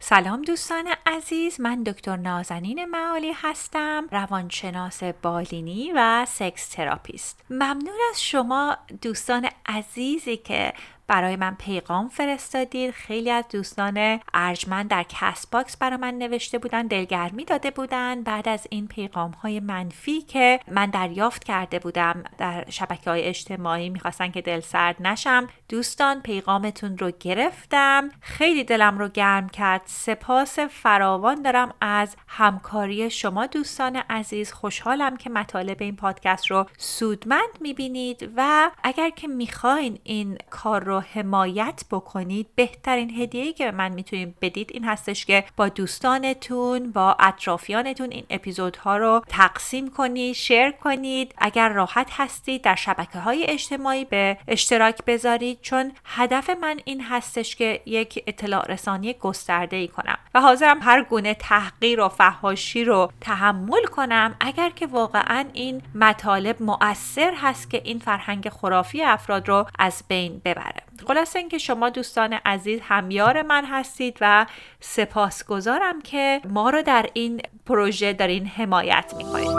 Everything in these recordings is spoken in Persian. سلام دوستان عزیز، من دکتر نازنین معالی هستم، روانشناس بالینی و سکس تراپیست. ممنون از شما دوستان عزیزی که برای من پیغام فرستادید. خیلی از دوستان ارجمند در کست باکس برای من نوشته بودن، دلگرمی داده بودن بعد از این پیغام‌های منفی که من دریافت کرده بودم در شبکه‌های اجتماعی. می‌خواستن که دل سرد نشم. دوستان، پیغامتون رو گرفتم، خیلی دلم رو گرم کرد. سپاس فراوان دارم از همکاری شما دوستان عزیز. خوشحالم که مطالب این پادکست رو سودمند می‌بینید و اگر که می‌خواین این کار رو حمایت بکنید، بهترین هدیه‌ای که من میتونید بدید این هستش که با دوستانتون، با اطرافیانتون این اپیزودها رو تقسیم کنید، شیر کنید. اگر راحت هستید در شبکه‌های اجتماعی به اشتراک بذارید، چون هدف من این هستش که یک اطلاع رسانی گسترده‌ای کنم و حاضرم هر گونه تحقیر و فحاشی رو تحمل کنم اگر که واقعاً این مطالب مؤثر هست که این فرهنگ خرافی افراد رو از بین ببره. خلاصه اینکه شما دوستان عزیز همیار من هستید و سپاسگزارم که ما رو در این پروژه دارین حمایت میکنید.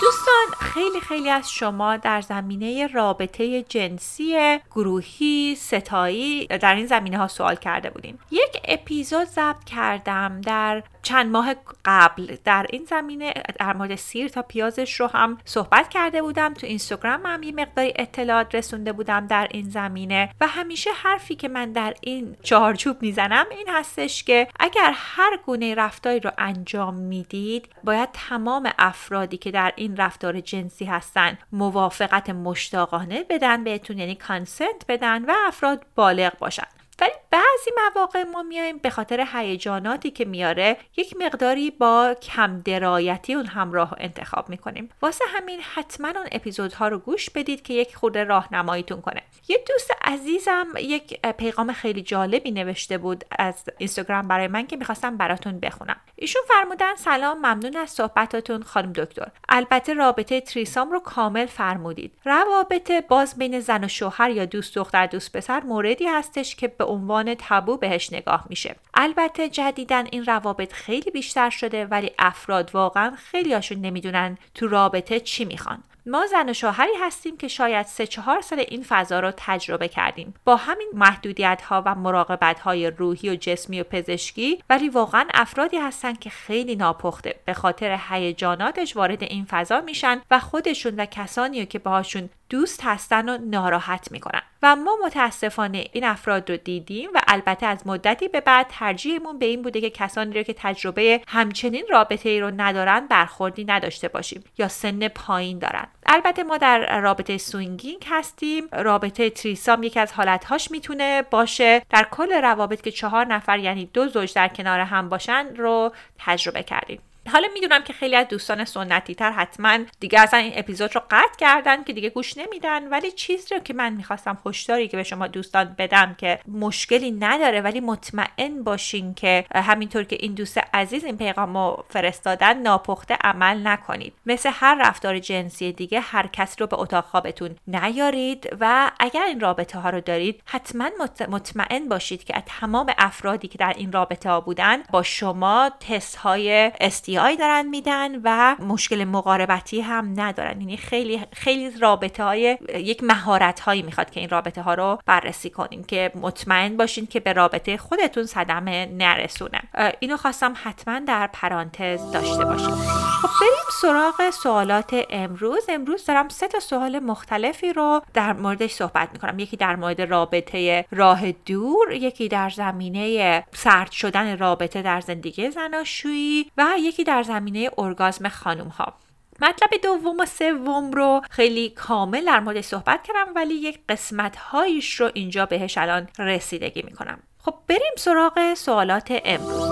دوستان، خیلی خیلی از شما در زمینه رابطه جنسی، گروهی، ستایی، در این زمینه ها سوال کرده بودین. یک اپیزود ضبط کردم در چند ماه قبل در این زمینه، در مورد سیر تا پیازش رو هم صحبت کرده بودم. تو اینستاگرام هم یه مقداری اطلاعات رسونده بودم در این زمینه و همیشه حرفی که من در این چارچوب میزنم این هستش که اگر هر گونه رفتاری رو انجام میدید، باید تمام افرادی که در این رفتار جنسی هستن موافقت مشتاقانه بدن بهتون، یعنی کانسنت بدن و افراد بالغ باشن. ولی بعضی مواقع ما میایم به خاطر هیجاناتی که میاره یک مقداری با کم درایتی اون همراه انتخاب میکنیم. واسه همین حتما اون اپیزودها رو گوش بدید که یک خورده راهنماییتون کنه. یک دوست عزیزم یک پیغام خیلی جالبی نوشته بود از اینستاگرام برای من که میخواستم براتون بخونم. ایشون فرمودن: سلام، ممنون از صحبتاتون خانم دکتر. البته رابطه تریسام رو کامل فرمودید. روابط باز بین زن و شوهر یا دوست دختر دوست پسر موردی هستش که به عنوان تابو بهش نگاه میشه. البته جدیدن این روابط خیلی بیشتر شده، ولی افراد واقعا خیلی هاشون نمیدونن تو رابطه چی میخوان. ما زن و شوهری هستیم که شاید 3-4 سال این فضا رو تجربه کردیم با همین محدودیت ها و مراقبت های روحی و جسمی و پزشکی، ولی واقعا افرادی هستن که خیلی ناپخته به خاطر هیجاناتش وارد این فضا میشن و خودشون و کسانی که باهاشون دوست هستن رو ناراحت میکنن و ما متاسفانه این افراد رو دیدیم و البته از مدتی به بعد ترجیحمون به این بوده که کسانی رو که تجربه همچنین رابطه ای رو ندارن برخوردی نداشته باشیم یا سن پایین دارن. البته ما در رابطه سوینگینگ هستیم. رابطه تریسام یکی از حالتهاش میتونه باشه. در کل روابط که 4 نفر یعنی 2 زوج در کنار هم باشن رو تجربه کردیم. حالا میدونم که خیلی از دوستان سنتی تر حتما دیگه اصلا این اپیزود رو قطع کردن که دیگه گوش نمیدن، ولی چیزی رو که من میخواستم هشداری که به شما دوستان بدم که مشکلی نداره، ولی مطمئن باشین که همینطور که این دوست عزیز این پیغامو فرستادن ناپخته عمل نکنید. مثل هر رفتار جنسی دیگه، هر کسی رو به اتاق خوابتون نیارید و اگر این رابطه ها رو دارید حتما مطمئن باشید که تمام افرادی که در این رابطه ها بودن با شما تست های ای دارن میدن و مشکل مقاربتی هم ندارن. یعنی خیلی خیلی رابطه های یک مهارت هایی میخواد که این رابطه ها رو بررسی کنیم که مطمئن باشین که به رابطه خودتون صدمه نرسونه. اینو خواستم حتما در پرانتز داشته باشیم. خب بریم سراغ سوالات امروز. امروز دارم 3 تا سوال مختلفی رو در موردش صحبت میکنم. یکی در مورد رابطه راه دور، یکی در زمینه سرد شدن رابطه در زندگی زناشویی و یکی در زمینه ارگازم خانوم ها. مطلب دوم و سوم رو خیلی کامل در مورد صحبت کردم، ولی یک قسمت هایش رو اینجا بهش الان رسیدگی میکنم. خب بریم سراغ سوالات امروز.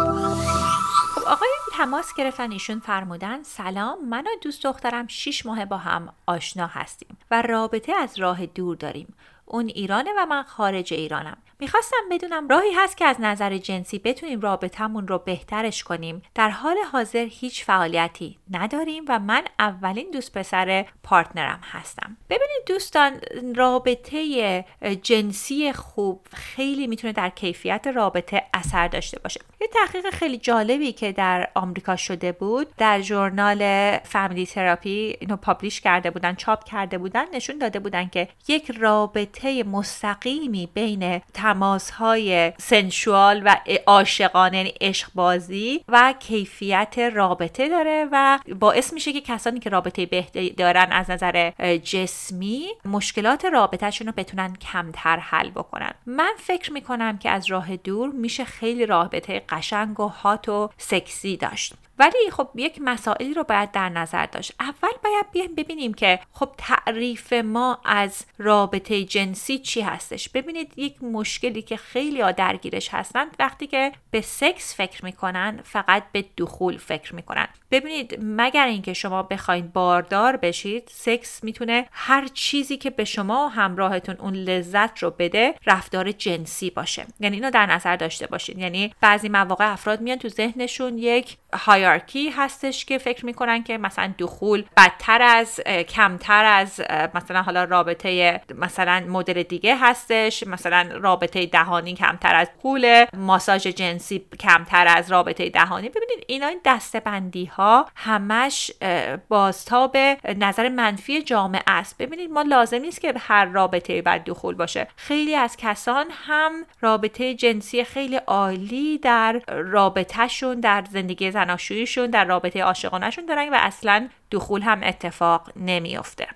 آقایون تماس گرفتن، ایشون فرمودن سلام، من و دوست دخترم 6 ماه با هم آشنا هستیم و رابطه از راه دور داریم. اون ایرانه و من خارج ایرانم. میخواستم بدونم راهی هست که از نظر جنسی بتونیم رابطمون رو بهترش کنیم. در حال حاضر هیچ فعالیتی نداریم و من اولین دوست پسر پارتنرم هستم. ببینید دوستان، رابطه جنسی خوب خیلی میتونه در کیفیت رابطه اثر داشته باشه. یه تحقیق خیلی جالبی که در آمریکا شده بود، در ژورنال فامیلی تراپی اینو پابلیش کرده بودن، چاپ کرده بودن، نشون داده بودن که یک رابطه مستقیمی بین تماس‌های سنشوال و عاشقانه، یعنی عشق‌بازی، و کیفیت رابطه داره و باعث میشه که کسانی که رابطه بهتری دارن از نظر جسمی مشکلات رابطه‌شون رو بتونن کمتر حل بکنن. من فکر میکنم که از راه دور میشه خیلی رابطه قشنگ و هات و سکسی داشت. ولی خب یک مسائلی رو باید در نظر داشت. اول باید بیایم ببینیم که خب تعریف ما از رابطه جنسی چی هستش. ببینید یک مشکلی که خیلی‌ها درگیرش هستن، وقتی که به سکس فکر میکنن فقط به دخول فکر میکنن. ببینید مگر اینکه شما بخواید باردار بشید، سکس میتونه هر چیزی که به شما و همراهتون اون لذت رو بده رفتار جنسی باشه. یعنی اینو در نظر داشته باشید. یعنی بعضی مواقع افراد میان تو ذهنشون یک هایرارکی هستش که فکر میکنن که مثلا دخول بدتر از، کمتر از، مثلا حالا رابطه مثلا مدل دیگه هستش، مثلا رابطه دهانی کمتر از دخول، ماساژ جنسی کمتر از رابطه دهانی. ببینید اینا، این دسته‌بندی ها همش بازتاب نظر منفی جامعه است. ببینید ما لازم نیست که هر رابطه بد دخول باشه. خیلی از کسان هم رابطه جنسی خیلی عالی در رابطهشون، در زندگی زناشویی شون، در رابطه عاشقانه‌شون دارن و اصلا دخول هم اتفاق نمیفته.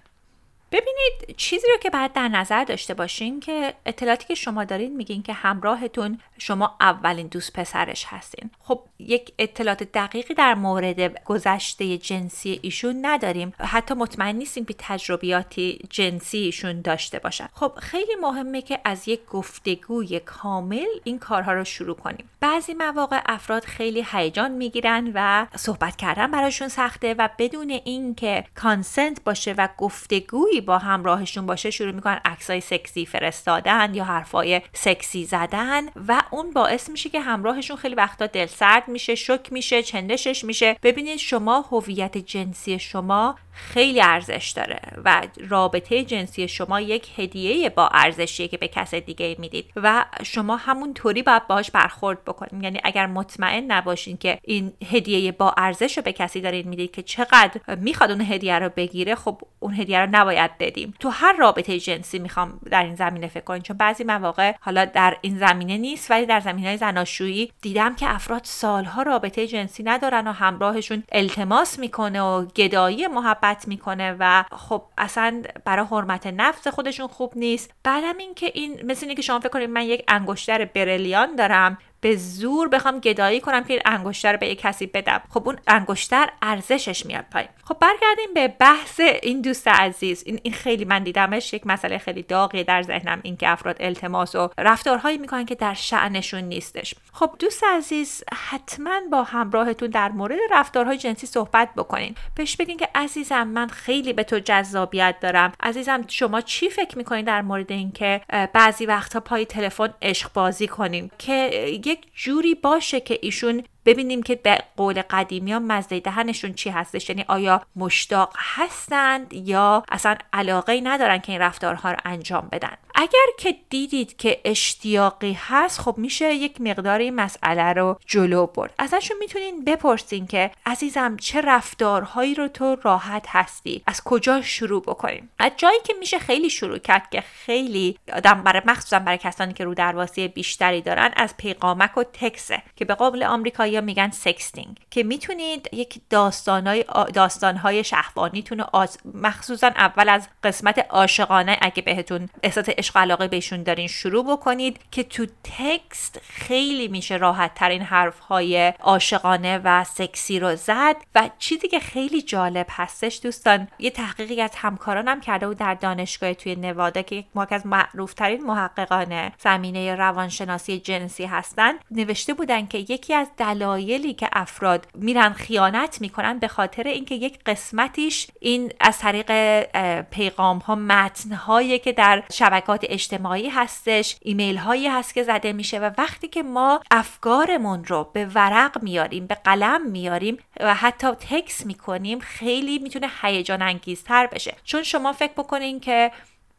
ببینید چیزی رو که باید در نظر داشته باشین که اطلاعاتی که شما دارین، میگین که همراهتون شما اولین دوست پسرش هستین. خب یک اطلاعات دقیقی در مورد گذشته جنسی ایشون نداریم، حتی مطمئن نیستیم که تجربیاتی جنسی ایشون داشته باشن. خب خیلی مهمه که از یک گفتگوی کامل این کارها رو شروع کنیم. بعضی مواقع افراد خیلی هیجان میگیرن و صحبت کردن براشون سخته و بدون اینکه کانسنت باشه و گفتگوی با همراهشون باشه شروع میکنن عکسای سکسی فرستادن یا حرفای سکسی زدن و اون باعث میشه که همراهشون خیلی وقتا دلسرد میشه، شوک میشه، چندشش میشه. ببینید شما هویت جنسی شما خیلی ارزش داره و رابطه جنسی شما یک هدیه با ارزشیه که به کس دیگه میدید و شما همونطوری باید باهاش برخورد بکنید. یعنی اگر مطمئن نباشین که این هدیه با ارزش رو به کسی دارید میدید که چقدر میخواد اون هدیه رو بگیره، خب اون هدیه رو نباید بدیم. تو هر رابطه جنسی میخوام در این زمینه فکر کنین، چون بعضی مواقع، حالا در این زمینه نیست ولی در زمینه‌های زناشویی دیدم که افراد سالها رابطه جنسی ندارن و همراهشون التماس میکنه و گدایی محبت میکنه و خب اصلا برای حرمت نفس خودشون خوب نیست. بعدم این که این مثل اینه که شما فکر کنید من یک انگشتر بریلیان دارم، به زور بخوام گدایی کنم که این انگشتر به یک کسی بدم، خب اون انگشتر ارزشش میاد پایین. خب برگردیم به بحث این دوست عزیز. این خیلی من دیدمش یک مسئله خیلی داغی در ذهنم، این که افراد التماس و رفتارهایی میکنن که در شأنشون نیستش. خب دوست عزیز، حتما با همراهتون در مورد رفتارهای جنسی صحبت بکنین. بهش بگین که عزیزم من خیلی به تو جذابیت دارم، عزیزم شما چی فکر میکنین در مورد اینکه بعضی وقتها پای تلفن عشق بازی کنیم، که یک جوری باشه که ایشون ببینیم که به قول قدیمی ها مزه دهنشون چی هستش. یعنی آیا مشتاق هستند یا اصلا علاقه‌ای ندارن که این رفتارها رو انجام بدن. اگر که دیدید که اشتیاقی هست، خب میشه یک مقداری مسئله رو جلو برد. ازشون میتونین بپرسین که عزیزم چه رفتارهایی رو تو راحت هستی، از کجا شروع بکنیم. از جایی که میشه خیلی شروع کرد که خیلی آدم، برای مخصوصا برای کسانی که رو درواسی بیشتری دارن، از پیغامک و تکس که به قول آمریکایی یا میگن سکستینگ، که میتونید یک داستانهای شهوانیتون رو، مخصوصا اول از قسمت عاشقانه اگه بهتون احساس عشق علاقه بهشون دارین شروع بکنید، که تو تکست خیلی میشه راحت ترین حرفهای عاشقانه و سکسی رو زد. و چیزی که خیلی جالب هستش دوستان، یه تحقیقی از همکارانم کرده بود در دانشگاه توی نوادا که یک از معروف ترین محققان زمینه روانشناسی جنسی هستن، نوشته بودن که یکی از دلایل دلایلی که افراد میرن خیانت میکنن به خاطر اینکه یک قسمتیش این از طریق پیغام ها، متن هایی که در شبکات اجتماعی هستش، ایمیل هایی هست که زده میشه و وقتی که ما افکارمون رو به ورق میاریم، به قلم میاریم و حتی تکست میکنیم، خیلی میتونه هیجان انگیزتر بشه. چون شما فکر بکنین که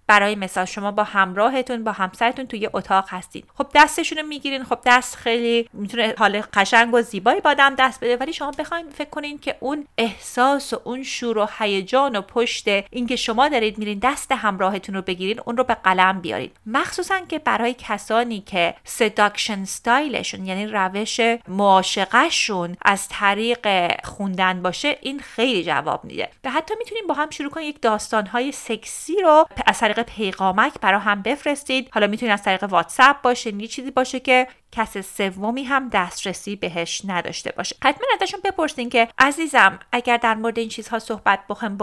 برای مثال شما با همراهتون، با همسرتون توی اتاق هستین، خب دستشونو میگیرین، خب دست خیلی میتونه حال قشنگ و زیبایی با آدم دست بده، ولی شما بخواید فکر کنین که اون احساس و اون شور و هیجان و پشت اینکه شما دارید میرین دست همراهتون رو بگیرین، اون رو به قلم بیارید. مخصوصا که برای کسانی که سداکشن استایلشون، یعنی روش معاشقهشون از طریق خوندن باشه، این خیلی جواب میده. و حتی میتونیم با هم شروع کنیم یک داستان‌های سکسی رو از طریق پیغامک برا هم بفرستید. حالا میتونید از طریق واتساپ باشه، یه چیزی باشه که کس سومی هم دسترسی بهش نداشته باشه. حتما ازشون بپرسین که عزیزم اگر در مورد این چیزها صحبت بخوایم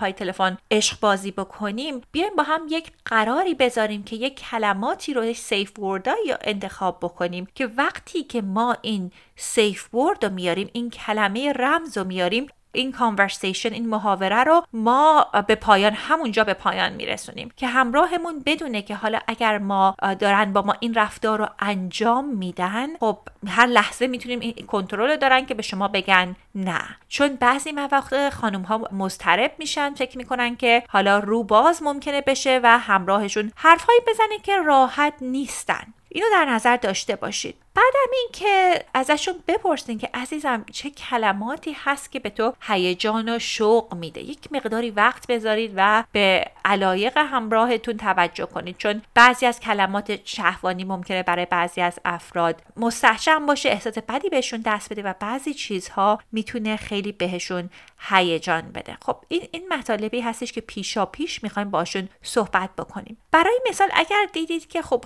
پای تلفن عشق بازی بکنیم، بیایم با هم یک قراری بذاریم که یک کلماتی رو، سیف وردها یا انتخاب بکنیم که وقتی که ما این سیف ورد رو میاریم، این کلمه رمز رو میاریم، این کانورسیشن، این محاوره رو ما به پایان، همونجا به پایان میرسونیم که همراهمون بدونه که حالا اگر ما دارن با ما این رفتار رو انجام میدن، خب هر لحظه میتونیم این کنترل رو دارن که به شما بگن نه. چون بعضی مواقع خانم ها مضطرب میشن، فکر میکنن که حالا رو باز ممکنه بشه و همراهشون حرفایی بزنه که راحت نیستن. اینو در نظر داشته باشید. بعدم این که ازشون بپرسین که عزیزم چه کلماتی هست که به تو هیجان و شوق میده. یک مقداری وقت بذارید و به علایق همراهتون توجه کنید، چون بعضی از کلمات شهوانی ممکنه برای بعضی از افراد مستحشم باشه، احساس بدی بهشون دست بده و بعضی چیزها میتونه خیلی بهشون هیجان بده. خب این مطالبی هستش که پیشاپیش میخوایم باشون صحبت بکنیم. برای مثال اگر دیدید که خب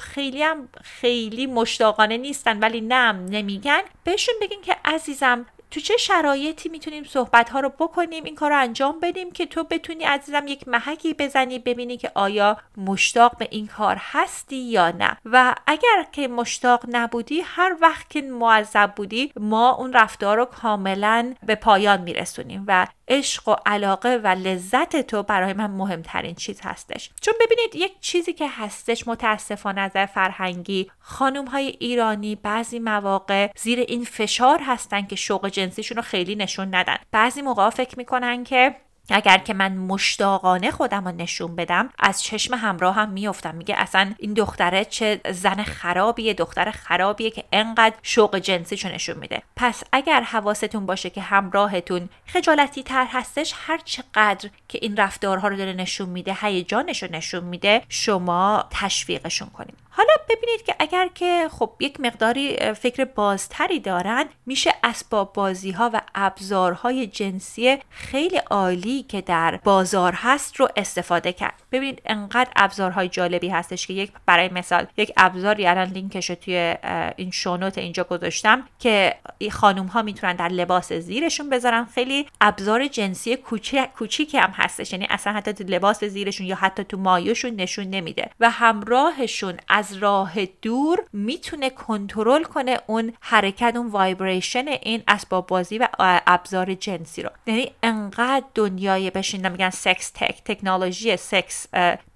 خیلی مشتاقانه نیستن ولی نمیگن، بهشون بگین که عزیزم تو چه شرایطی میتونیم صحبت‌ها رو بکنیم، این کار رو انجام بدیم که تو بتونی عزیزم یک محکی بزنی، ببینی که آیا مشتاق به این کار هستی یا نه. و اگر که مشتاق نبودی، هر وقت که معذب بودی، ما اون رفتار رو کاملا به پایان میرسونیم و عشق و علاقه و لذت تو برای من مهمترین چیز هستش. چون ببینید یک چیزی که هستش، متاسفانه از فرهنگی خانم‌های ایرانی بعضی مواقع زیر این فشار هستن که شوق جنسیشون رو خیلی نشون ندن. بعضی موقعا فکر میکنن که اگر که من مشتاقانه خودم رو نشون بدم، از چشم همراه هم میافتم، میگه اصلا این دختره چه زن خرابیه، دختر خرابیه که انقدر شوق جنسیشو نشون میده. پس اگر حواستون باشه که همراهتون خجالتی تر هستش، هر چقدر که این رفتارها رو داره نشون میده، هیجانش رو نشون میده، شما تشویقشون کنید. حالا ببینید که اگر که خب یک مقداری فکر بازتری دارن، میشه اسباب بازی ها و ابزارهای جنسی خیلی عالی که در بازار هست رو استفاده کرد. ببینید انقدر ابزارهای جالبی هستش که یک برای مثال یک ابزاری، الان لینکش رو توی این شونوت اینجا گذاشتم، که خانم ها میتونن در لباس زیرشون بذارن. خیلی ابزار جنسی کوچیک هم هستش، یعنی اصلا حتی تو لباس زیرشون یا حتی تو مایوشون نشون نمیده و همراهشون از راه دور میتونه کنترل کنه اون حرکت، اون وایبریشن این اسباب بازی و ابزار جنسی رو. یعنی انقدر دنیای بشین میگن سکس تکنولوژی سکس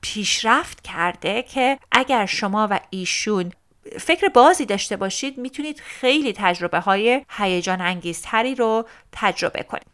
پیشرفت کرده که اگر شما و ایشون فکر بازی داشته باشید، میتونید خیلی تجربه های هیجان انگیزتری رو تجربه کنید.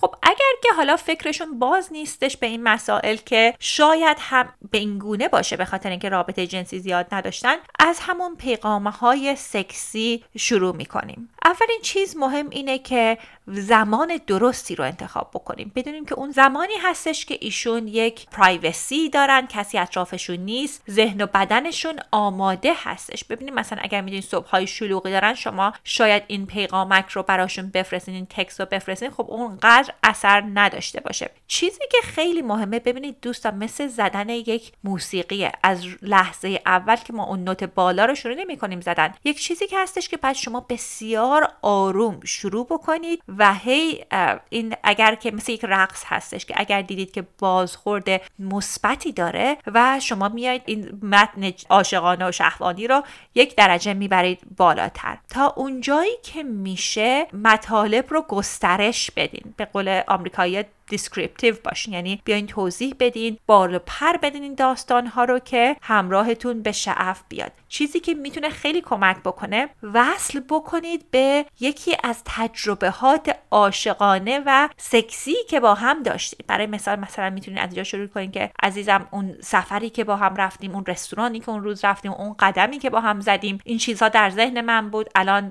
خب اگر که حالا فکرشون باز نیستش به این مسائل، که شاید هم به این گونه باشه به خاطر اینکه رابطه جنسی زیاد نداشتن، از همون پیغام‌های سکسی شروع می‌کنیم. اولین چیز مهم اینه که زمان درستی رو انتخاب بکنیم. بدونیم که اون زمانی هستش که ایشون یک پرایوسی دارن، کسی اطرافشون نیست، ذهن و بدنشون آماده هستش. ببینیم مثلا اگر میدونین صبح‌های شلوغی دارن، شما شاید این پیغامک رو براشون بفرستین، این تکست رو بفرستین، خب اون اونقدر اثر نداشته باشه. چیزی که خیلی مهمه ببینید دوستان، مثل زدن یک موسیقیه. از لحظه اول که ما اون نوت بالا رو شروع نمی‌کنیم زدن. یک چیزی که هستش که بعد شما بسیار آروم شروع بکنید و هی این، اگر که مثل یک رقص هستش که اگر دیدید که بازخورد مثبتی داره و شما میایید این متن عاشقانه و شهوانی رو یک درجه میبرید بالاتر تا اونجایی که میشه مطالب رو گسترش بدین. به قول آمریکایی‌ها دیسکریپتیو باشین، یعنی بیاین توضیح بدین، بار پر بدین این داستان ها رو که همراهتون به شعف بیاد. چیزی که میتونه خیلی کمک بکنه، وصل بکنید به یکی از تجربهات عاشقانه و سکسی که با هم داشتید. برای مثال مثلا میتونید از اینجا شروع کنین که عزیزم اون سفری که با هم رفتیم، اون رستورانی که اون روز رفتیم، اون قدمی که با هم زدیم، این چیزها در ذهن من بود، الان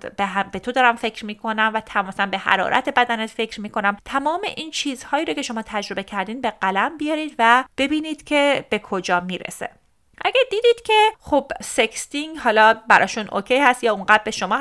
به تو دارم فکر میکنم و مثلا به حرارت بدنت فکر میکنم. تمام این چیزها رو که شما تجربه کردین به قلم بیارید و ببینید که به کجا میرسه. اگه دیدید که خب سکستینگ حالا براشون اوکی هست یا اونقدر به شما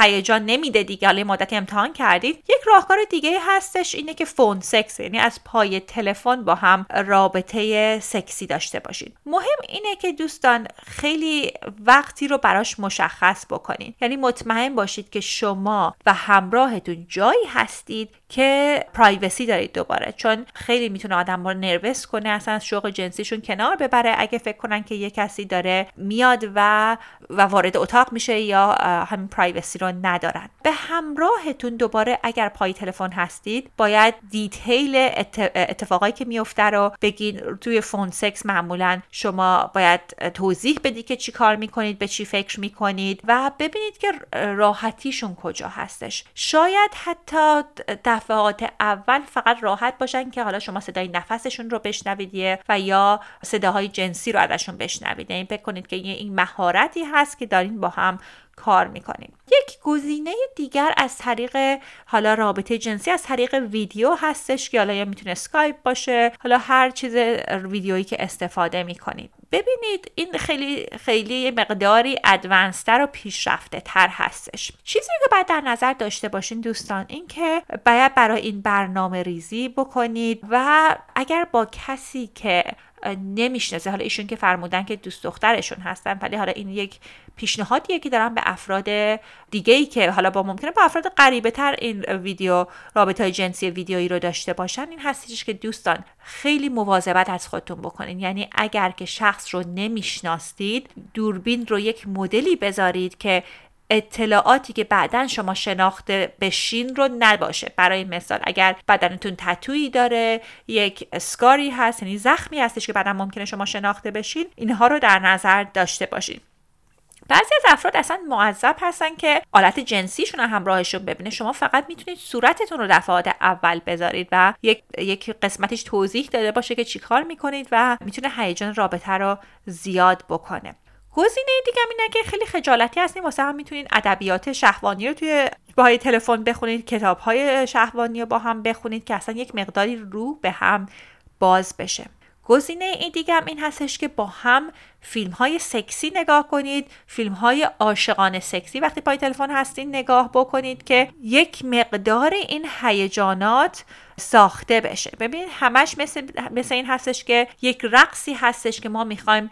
هیجان نمیده دیگه، حالا مدتی امتحان کردید، یک راهکار دیگه هستش اینه که فون سکس، یعنی از پای تلفن با هم رابطه سکسی داشته باشید. مهم اینه که دوستان خیلی وقتی رو براش مشخص بکنید، یعنی مطمئن باشید که شما و همراهتون جایی هستید که پرایوسی دارید دوباره، چون خیلی میتونه آدم رو نروس کنه، اصلا شوق جنسیشون کنار ببره اگه فکر کنن که یه کسی داره میاد و وارد اتاق میشه یا همین پرایوسی رو ندارن. به همراهتون دوباره اگر پای تلفن هستید باید دیتیل اتفاقایی که میفته رو بگین. توی فون سکس معمولا شما باید توضیح بدید که چی کار میکنید، به چی فکر میکنید و ببینید که راحتیشون کجا هستش. شاید حتی دفعات اول فقط راحت باشن که حالا شما صدای نفسشون رو بشنوید و یا صداهای جنسی رو ازشون بشنوید. یعنی بکنید که این مهارتی هست که دارین با هم کار میکنیم. یک گزینه دیگر از طریق حالا رابطه جنسی از طریق ویدیو هستش که حالا یا میتونه اسکایپ باشه، حالا هر چیز ویدیویی که استفاده میکنید. ببینید این خیلی خیلی مقداری ادوانستر و پیشرفته تر هستش. چیزی که باید در نظر داشته باشین دوستان این که باید برای این برنامه ریزی بکنید و اگر با کسی که نمیشناسه، حالا ایشون که فرمودن که دوست دخترشون هستن، ولی حالا این یک پیشنهادیه که دارن به افراد دیگه‌ای که حالا با ممکنه با افراد غریبه تر این ویدیو رابطه‌های جنسی ویدیویی رو داشته باشن، این هستش که دوستان خیلی مواظبت از خودتون بکنین. یعنی اگر که شخص رو نمیشناسید، دوربین رو یک مدلی بذارید که اطلاعاتی که بعدن شما شناخته بشین رو نباشه. برای مثال اگر بدنتون تتویی داره، یک اسکاری هست، یعنی زخمی هستش که بعدن ممکنه شما شناخته بشین، اینها رو در نظر داشته باشین. بعضی از افراد اصلا معذب هستن که آلت جنسیشون رو همراهشون ببینه. شما فقط میتونید صورتتون رو دفعات اول بذارید و یک قسمتش توضیح داده باشه که چیکار میکنید و میتونه هیجان رابطه رو زیاد بکنه. گزینه دیگه اینه که خیلی خجالتی هستین، واسه هم میتونین ادبیات شهوانی رو توی با تلفن بخونید، کتاب‌های شهوانی رو با هم بخونید که اصلا یک مقداری رو به هم باز بشه. گزینه این دیگه هم این هستش که با هم فیلم‌های سکسی نگاه کنید، فیلم‌های عاشقانه سکسی وقتی پای تلفن هستین نگاه بکنید که یک مقدار این هیجانات ساخته بشه. ببین همش مثل این هستش که یک رقصی هستش که ما می‌خوایم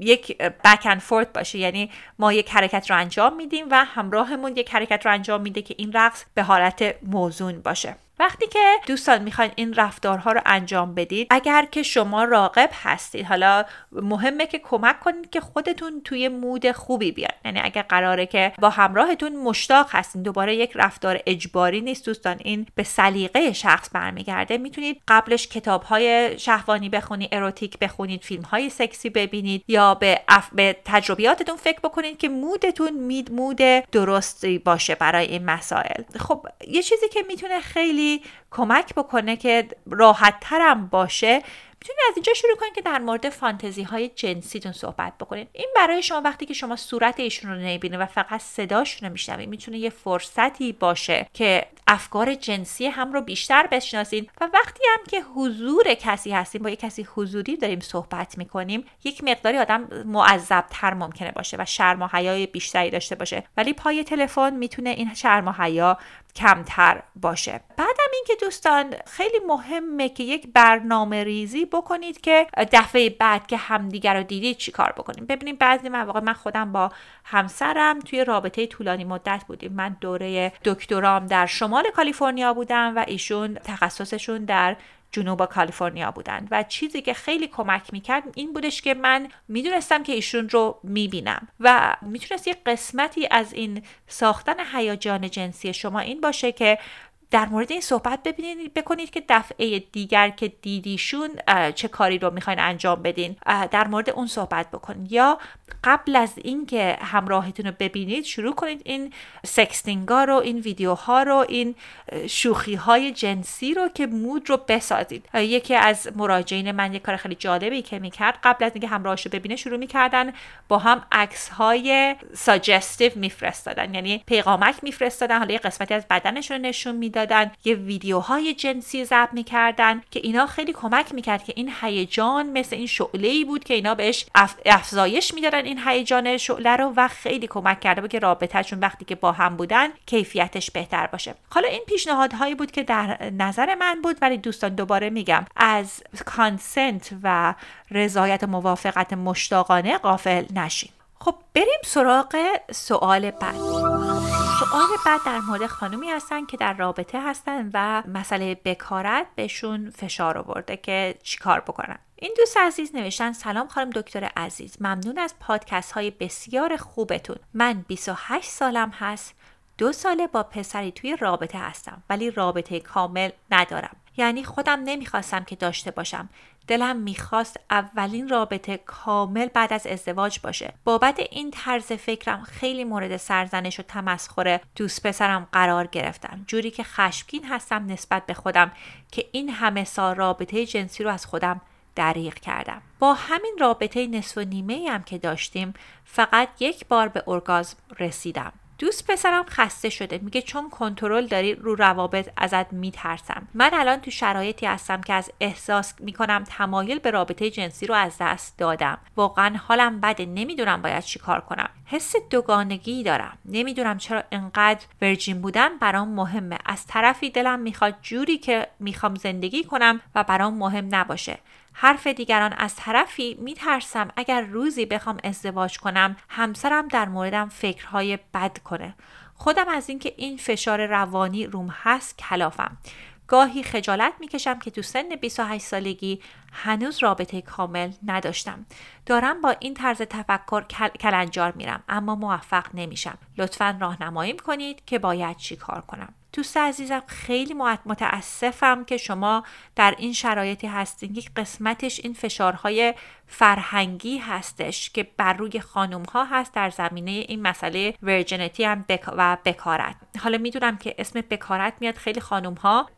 یک بک اند فورت باشه، یعنی ما یک حرکت رو انجام میدیم و همراهمون یک حرکت رو انجام میده که این رقص به حالت موزون باشه. وقتی که دوستان میخواین این رفتارها رو انجام بدید، اگر که شما راغب هستید، حالا مهمه که کمک کنید که خودتون توی مود خوبی بیاد. یعنی اگر قراره که با همراهتون مشتاق هستین، دوباره یک رفتار اجباری نیست دوستان، این به سلیقه شخص برمیگرده. میتونید قبلش کتاب‌های شهوانی بخونید، اروتیک بخونید، فیلم‌های سکسی ببینید یا به تجربیاتتون فکر بکنید که مودتون مود درستی باشه برای این مسائل. خب یه چیزی که میتونه خیلی کمک بکنه که راحت ترم باشه، میتونید از اینجا شروع کنید که در مورد فانتزی های جنسیتون صحبت بکنید. این برای شما وقتی که شما صورت ایشون رو نمیبینید و فقط صداشون رو میشنوید، میتونه یه فرصتی باشه که افکار جنسی هم رو بیشتر بشناسید. و وقتی هم که حضور کسی هستیم، با یک کسی حضوری داریم صحبت میکنیم، یک مقداری آدم معذب‌تر ممکنه باشه و شرم و حیای بیشتری داشته باشه، ولی پای تلفن میتونه این شرم و حیا کمتر باشه. بعدم همین که دوستان خیلی مهمه که یک برنامه ریزی بکنید که دفعه بعد که همدیگر رو دیدید چیکار بکنیم. ببینید بعضی مواقع من خودم با همسرم توی رابطه طولانی مدت بودیم. من دوره دکترام در شمال کالیفرنیا بودم و ایشون تخصصشون در جنوب کالیفرنیا بودن و چیزی که خیلی کمک میکرد این بودش که من میدونستم که ایشون رو میبینم و میتونست یه قسمتی از این ساختن هیجان جنسی شما این باشه که در مورد این صحبت بکنید که دفعه دیگر که دیدیشون چه کاری رو میخواین انجام بدین، در مورد اون صحبت بکنید، یا قبل از این که همراهتون رو ببینید شروع کنید این سکستینگا رو، این ویدیوها رو، این شوخیهای جنسی رو که مود رو بسازید. یکی از مراجعین من یک کار خیلی جالبی که میکرد، قبل از اینکه همراهش رو ببینه شروع میکردن با هم عکس‌های ساجستیو میفرستادن، یعنی پیغامک میفرستادن، حالا یه قسمتی از بدنشون نشون میداد، یه ویدیوهای جنسی ضبط می‌کردن که اینا خیلی کمک می‌کرد که این هیجان مثل این شعله‌ای بود که اینا بهش افزایش می‌دادن این هیجان شعله رو و خیلی کمک کرده بود که رابطه‌شون وقتی که با هم بودن کیفیتش بهتر باشه. حالا این پیشنهادهایی بود که در نظر من بود، ولی دوستان دوباره میگم از کانسنت و رضایت و موافقت مشتاقانه غافل نشین. خب بریم سراغ سوال بعد. سوال بعد در مورد خانومی هستن که در رابطه هستن و مسئله بکارت بهشون فشار آورده که چیکار بکنن. این دوست عزیز نوشتن: سلام خانم دکتر عزیز، ممنون از پادکست های بسیار خوبتون. من 28 سالم هست، 2 ساله با پسری توی رابطه هستم ولی رابطه کامل ندارم، یعنی خودم نمیخواستم که داشته باشم، دلم میخواست اولین رابطه کامل بعد از ازدواج باشه. بابت این طرز فکرم خیلی مورد سرزنش و تمسخر دوست پسرم قرار گرفتم، جوری که خشمگین هستم نسبت به خودم که این همه سال رابطه جنسی رو از خودم دریغ کردم. با همین رابطه نصف و نیمه‌ای هم که داشتیم فقط 1 بار به ارگازم رسیدم. دوست پسرم خسته شده، میگه چون کنترل داری رو روابط ازت میترسم. من الان تو شرایطی هستم که از احساس میکنم تمایل به رابطه جنسی رو از دست دادم. واقعا حالم بده، نمیدونم باید چی کار کنم. حس دوگانگی دارم، نمیدونم چرا انقدر ورجین بودن برام مهمه. از طرفی دلم میخواد جوری که میخوام زندگی کنم و برام مهم نباشه. حرف دیگران، از طرفی میترسم اگر روزی بخوام ازدواج کنم همسرم در موردم فکرهای بد کنه. خودم از اینکه این فشار روانی روم هست کلافم. گاهی خجالت میکشم که تو سن 28 سالگی هنوز رابطه کامل نداشتم. دارم با این طرز تفکر کلنجار میرم اما موفق نمیشم. لطفاً راهنماییم کنید که باید چی کار کنم. دوست عزیزم خیلی متاسفم که شما در این شرایطی هستین. یک قسمتش این فشارهای فرهنگی هستش که بر روی خانم ها هست در زمینه این مسئله ورجینیتی و بکارت. حالا میدونم که اسم بکارت میاد خیلی خانم ها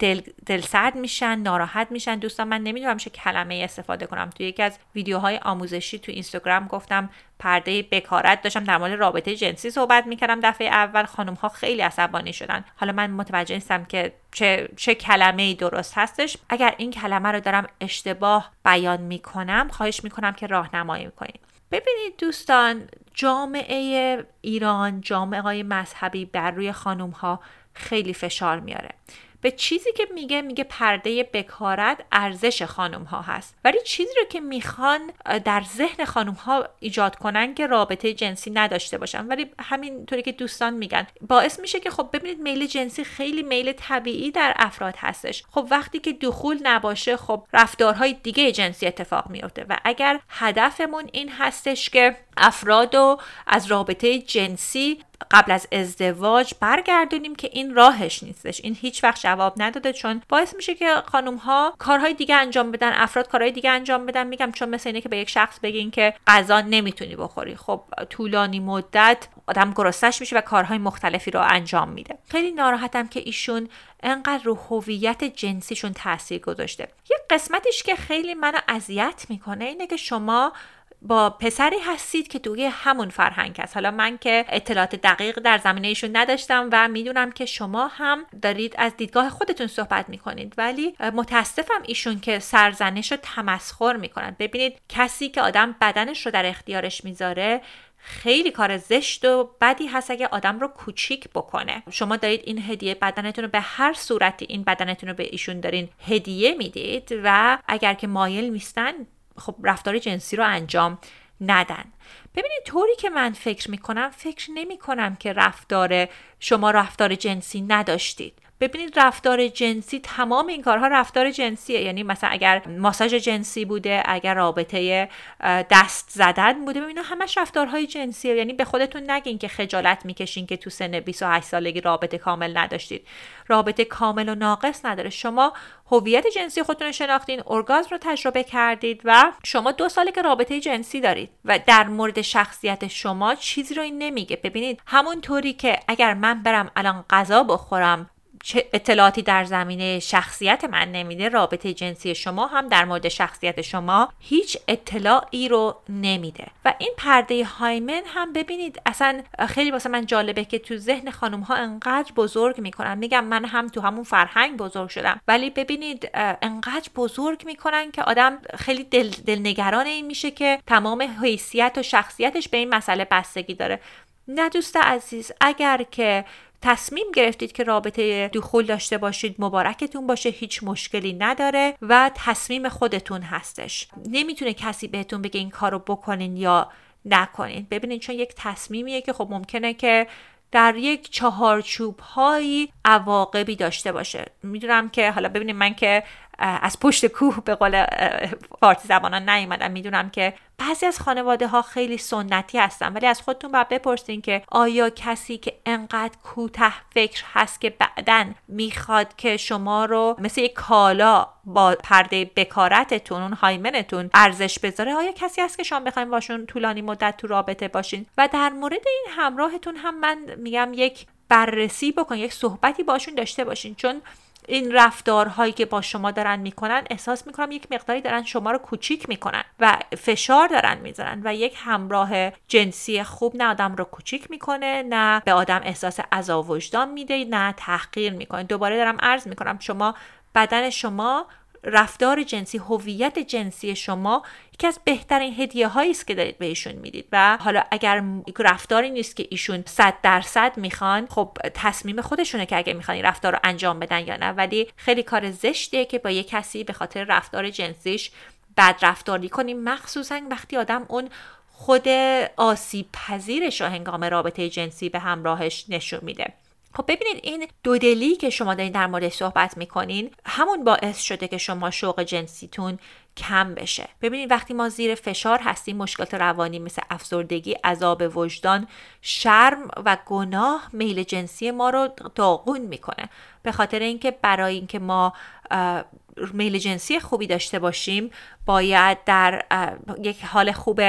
دلسرد میشن، ناراحت میشن. دوستان من نمیدونم چه کلمه استفاده کنم. توی یکی از ویدیوهای آموزشی تو اینستاگرام گفتم پرده بکارت، داشتم در مورد رابطه جنسی صحبت میکردم. دفعه اول خانم ها خیلی عصبانی شدن. حالا من متوجه نیستم که چه کلمه‌ای درست هستش. اگر این کلمه رو دارم اشتباه بیان میکنم خواهش میکنم که راهنمایی کنید. ببینید دوستان، جامعه ایران، جامعه‌های مذهبی بر روی خانم‌ها خیلی فشار میاره. به چیزی که میگه پرده بکارت ارزش خانم ها هست، ولی چیزی رو که میخوان در ذهن خانم ها ایجاد کنن که رابطه جنسی نداشته باشن. ولی همین طوری که دوستان میگن باعث میشه که خب ببینید میل جنسی خیلی میل طبیعی در افراد هستش. خب وقتی که دخول نباشه خب رفتارهای دیگه جنسی اتفاق میفته و اگر هدفمون این هستش که افرادو از رابطه جنسی قبل از ازدواج برگردونیم که این راهش نیستش. این هیچ وقت جواب نداده، چون باعث میشه که خانم ها کارهای دیگه انجام بدن، افراد کارهای دیگه انجام بدن. میگم چون مثل اینه که به یک شخص بگین که غذا نمیتونی بخوری، خب طولانی مدت آدم گرسنه میشه و کارهای مختلفی رو انجام میده. خیلی ناراحتم که ایشون انقدر رو هویت جنسیشون تاثیر گذاشته. یه قسمتش که خیلی منو اذیت میکنه اینه که شما با پسری هستید که توی همون فرهنگ هست. حالا من که اطلاعات دقیق در زمینه ایشون نداشتم و میدونم که شما هم دارید از دیدگاه خودتون صحبت میکنید، ولی متاسفم ایشون که سرزنش و تمسخر میکنن. ببینید کسی که آدم بدنش رو در اختیارش میذاره خیلی کار زشت و بدی هست اگه آدم رو کوچیک بکنه. شما دارید این هدیه بدنتون رو به هر صورتی این بدنتون رو به ایشون دارین هدیه میدید و اگر که مایل نیستن خب رفتار جنسی رو انجام ندن. ببینید طوری که من فکر میکنم، فکر نمیکنم که رفتار شما رفتار جنسی نداشتید. ببینید رفتار جنسی، تمام این کارها رفتار جنسیه. یعنی مثلا اگر ماساژ جنسی بوده، اگر رابطه دست زدن بوده، ببینید همش رفتارهای جنسیه. یعنی به خودتون نگین که خجالت میکشین که تو سن 28 سالگی رابطه کامل نداشتید. رابطه کامل و ناقص نداره. شما هویت جنسی خودتون رو شناختین، ارگازم رو تجربه کردید و شما 2 ساله که رابطه جنسی دارید و در مورد شخصیت شما چیزی رو این نمیگه. ببینید همون طوری که اگر من برم الان غذا بخورم چه اطلاعاتی در زمینه شخصیت من نمیده، رابطه جنسی شما هم در مورد شخصیت شما هیچ اطلاعی رو نمیده. و این پرده هایمن هم ببینید اصلا خیلی واسه من جالبه که تو ذهن خانم ها انقدر بزرگ میکنن. میگم من هم تو همون فرهنگ بزرگ شدم، ولی ببینید انقدر بزرگ میکنن که آدم خیلی دلنگران این میشه که تمام حیثیت و شخصیتش به این مسئله بستگی داره. نه دوست عزیز، اگر که تصمیم گرفتید که رابطه دخول داشته باشید، مبارکتون باشه، هیچ مشکلی نداره و تصمیم خودتون هستش. نمیتونه کسی بهتون بگه این کارو بکنین یا نکنین. ببینین چون یک تصمیمیه که خب ممکنه که در یک چهارچوب هایی عواقبی داشته باشه. میدونم که حالا ببینین من که از پشت کوه به قول فارسی زبانان نیومدم، میدونم که بعضی از خانواده ها خیلی سنتی هستن، ولی از خودتون باید بپرسین که آیا کسی که انقدر کوتاه فکر هست که بعداً میخواد که شما رو مثل یک کالا با پرده بکارتتون، اون هایمنتون ارزش بذاره، آیا کسی هست که شما بخواید باشون طولانی مدت تو رابطه باشین؟ و در مورد این همراهتون هم من میگم یک بررسی بکن، یک صحبتی باشون داشته باشین، چون این رفتارهایی که با شما دارن میکنن احساس میکنم یک مقداری دارن شما رو کوچیک میکنن و فشار دارن میذارن. و یک همراه جنسی خوب نه آدم رو کوچیک میکنه، نه به آدم احساس عزا وجدان میده، نه تحقیر میکنه. دوباره دارم عرض میکنم شما بدن شما، رفتار جنسی، هویت جنسی شما یکی از بهترین هدیه هایی است که دارید به ایشون میدید. و حالا اگر رفتاری نیست که ایشون 100% میخوان، خب تصمیم خودشونه که اگه میخوان این رفتار رو انجام بدن یا نه. ولی خیلی کار زشتیه که با یک کسی به خاطر رفتار جنسیش بد رفتاری کنیم، مخصوصا وقتی آدم اون خود آسیب پذیرش رو هنگام رابطه جنسی به همراهش نشون میده. خب ببینید این دودلی که شما دارین در موردش صحبت میکنین همون باعث شده که شما شوق جنسیتون کم بشه. ببینید وقتی ما زیر فشار هستیم، مشکلات روانی مثل افسردگی، عذاب وجدان، شرم و گناه میل جنسی ما رو داغون میکنه. به خاطر اینکه برای اینکه ما میل جنسی خوبی داشته باشیم باید در یک حال خوب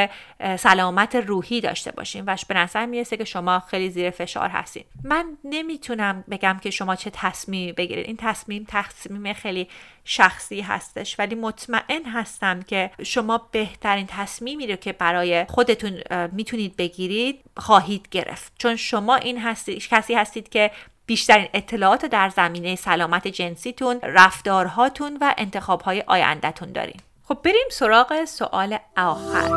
سلامت روحی داشته باشیم و به نظر میرسه که شما خیلی زیر فشار هستین. من نمیتونم بگم که شما چه تصمیمی بگیرید. این تصمیم خیلی شخصی هستش، ولی مطمئن هستم که شما بهترین تصمیمی رو که برای خودتون میتونید بگیرید خواهید گرفت، چون شما این هستید، کسی هستید که بیشترین اطلاعات در زمینه سلامت جنسیتون، رفتارهاتون و انتخابهای آیندهتون دارین. خب بریم سراغ سوال آخر.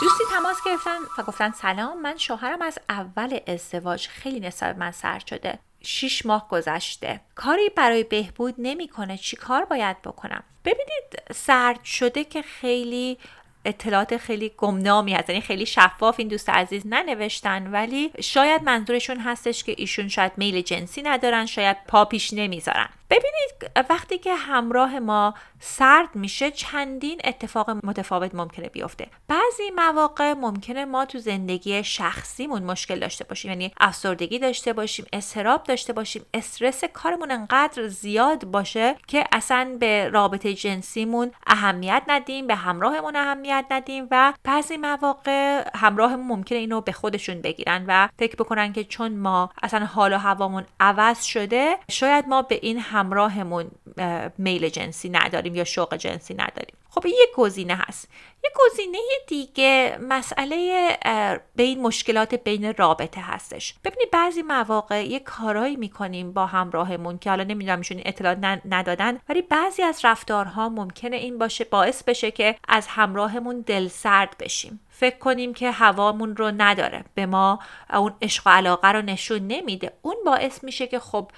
دوستی تماس گرفتن و گفتن سلام، من شوهرم از اول ازدواج خیلی نسبت من سرد شده، 6 ماه گذشته، کاری برای بهبود نمیکنه، چی کار باید بکنم؟ ببینید سرد شده که خیلی اطلاعات خیلی گمنامی هست، یعنی خیلی شفاف این دوست عزیز ننوشتن، ولی شاید منظورشون هستش که ایشون شاید میل جنسی ندارن، شاید پا پیش نمیذارن. ببینید وقتی که همراه ما سرد میشه چندین اتفاق متفاوت ممکنه بیفته. بعضی مواقع ممکنه ما تو زندگی شخصیمون مشکل داشته باشیم، یعنی افسردگی داشته باشیم، اضطراب داشته باشیم، استرس کارمون انقدر زیاد باشه که اصلا به رابطه جنسیمون اهمیت ندیم، به همراهمون اهمیت ندیم. و بعضی مواقع همراهمون ممکنه اینو به خودشون بگیرن و فکر بکنن که چون ما اصلا حال و هوامون عوض شده، شاید ما به این همراهمون میل جنسی نداریم یا شوق جنسی نداریم. خب یک گزینه هست. یک گزینه دیگه مسئله مشکلات بین رابطه هستش. ببینید بعضی مواقع یک کارایی میکنیم با همراهمون که حالا نمیدونم ایشون اطلاع ندادن، ولی بعضی از رفتارها ممکنه این باشه باعث بشه که از همراهمون دل سرد بشیم، فکر کنیم که هوامون رو نداره، به ما اون عشق و علاقه رو نشون نمیده. اون باعث میشه که خب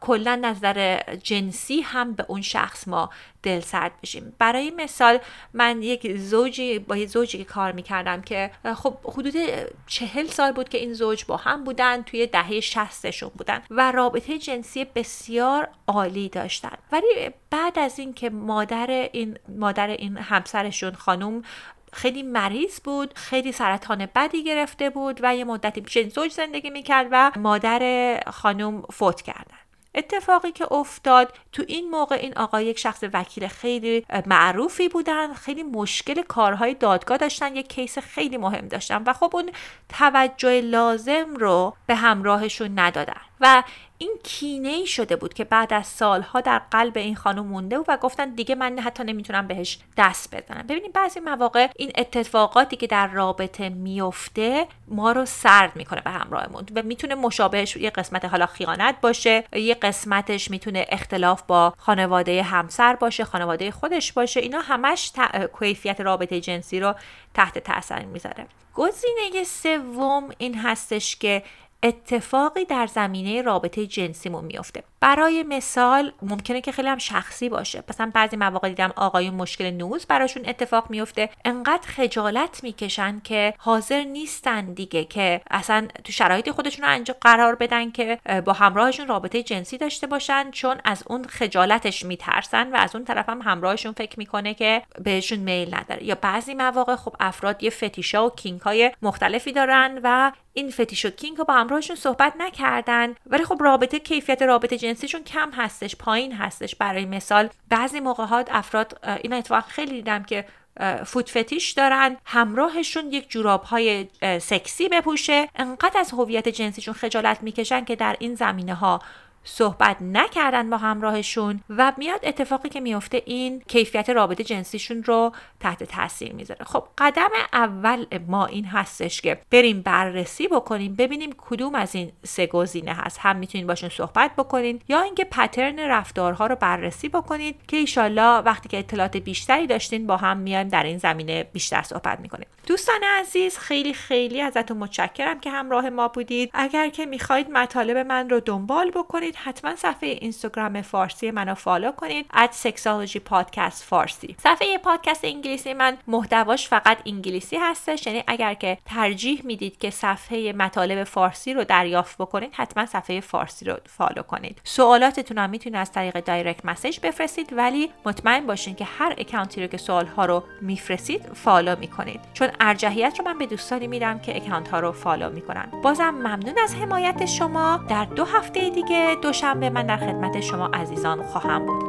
کلا نظر جنسی هم به اون شخص ما دل سرد بشیم. برای مثال من با یک زوجی که کار میکردم که خب حدود 40 سال بود که این زوج با هم بودن، توی دهه 60شون بودن و رابطه جنسی بسیار عالی داشتن، ولی بعد از این که مادر این همسرشون خانم خیلی مریض بود، خیلی سرطان بدی گرفته بود و یه مدتی پیش این زوج زندگی میکرد و مادر خانم فوت کردن. اتفاقی که افتاد تو این موقع، این آقا یک شخص وکیل خیلی معروفی بودن، خیلی مشکل کارهای دادگاه داشتن، یک کیس خیلی مهم داشتن و خب اون توجه لازم رو به همراهشون ندادن و این کینه‌ای شده بود که بعد از سالها در قلب این خانم مونده و گفتن دیگه من حتی نمیتونم بهش دست بزنم. ببینید بعضی مواقع این اتفاقاتی که در رابطه میفته ما رو سرد میکنه به همراهمون و میتونه مشابهش یه قسمت حالا خیانت باشه، یه قسمتش میتونه اختلاف با خانواده همسر باشه، خانواده خودش باشه. اینا همش کیفیت رابطه جنسی رو تحت تاثیر میذاره. گزینه سوم این هستش که اتفاقی در زمینه رابطه جنسیمون میفته. برای مثال ممکنه که خیلی هم شخصی باشه، مثلا بعضی مواقع دیدم آقایون مشکل نوز براشون اتفاق میفته، انقدر خجالت میکشن که حاضر نیستن دیگه که اصلا تو شرایط خودشون رو قرار بدن که با همراهشون رابطه جنسی داشته باشن، چون از اون خجالتش میترسن و از اون طرف هم همراهشون فکر میکنه که بهشون میل نداره. یا بعضی مواقع خب افراد یه فتیشا و کینکای مختلفی دارن و این فتیش و کینک رو با همراهشون صحبت نکردن، ولی خب کیفیت رابطه جنسیشون کم هستش، پایین هستش. برای مثال بعضی موقع‌ها افراد اینا اتفاقا خیلی دیدم که فوت فتیش دارن، همراهشون یک جوراب‌های سکسی بپوشه، انقدر از هویت جنسیشون خجالت میکشن که در این زمینه‌ها صحبت نکردن با همراهشون و میاد اتفاقی که میفته این کیفیت رابطه جنسیشون رو تحت تاثیر میذاره. خب قدم اول ما این هستش که بریم بررسی بکنیم ببینیم کدوم از این سه گزینه هست. هم میتونید باشون صحبت بکنید یا اینکه پترن رفتارها رو بررسی بکنید که ایشالله وقتی که اطلاعات بیشتری داشتین با هم میایم در این زمینه بیشتر صحبت میکنیم. دوستان عزیز خیلی خیلی ازتون متشکرم که همراه ما بودید. اگر که میخواید مطالب من رو دنبال بکنید حتما صفحه اینستاگرام فارسی منو فالو کنید @sexologypodcastfarsi. صفحه پادکست انگلیسی من محتواش فقط انگلیسی هستش، یعنی اگر که ترجیح میدید که صفحه مطالب فارسی رو دریافت بکنید حتما صفحه فارسی رو فالو کنید. سوالاتتون هم میتونید از طریق دایرکت مسیج بفرستید، ولی مطمئن باشین که هر اکانتی رو که سوال‌ها رو میفرستید فالو میکنید، چون ارجحیت رو من به دوستانی میدم که اکانت ها رو فالو میکنن. بازم ممنون از حمایت شما. در 2 هفته دیگه دوشنبه من در خدمت شما عزیزان خواهم بود.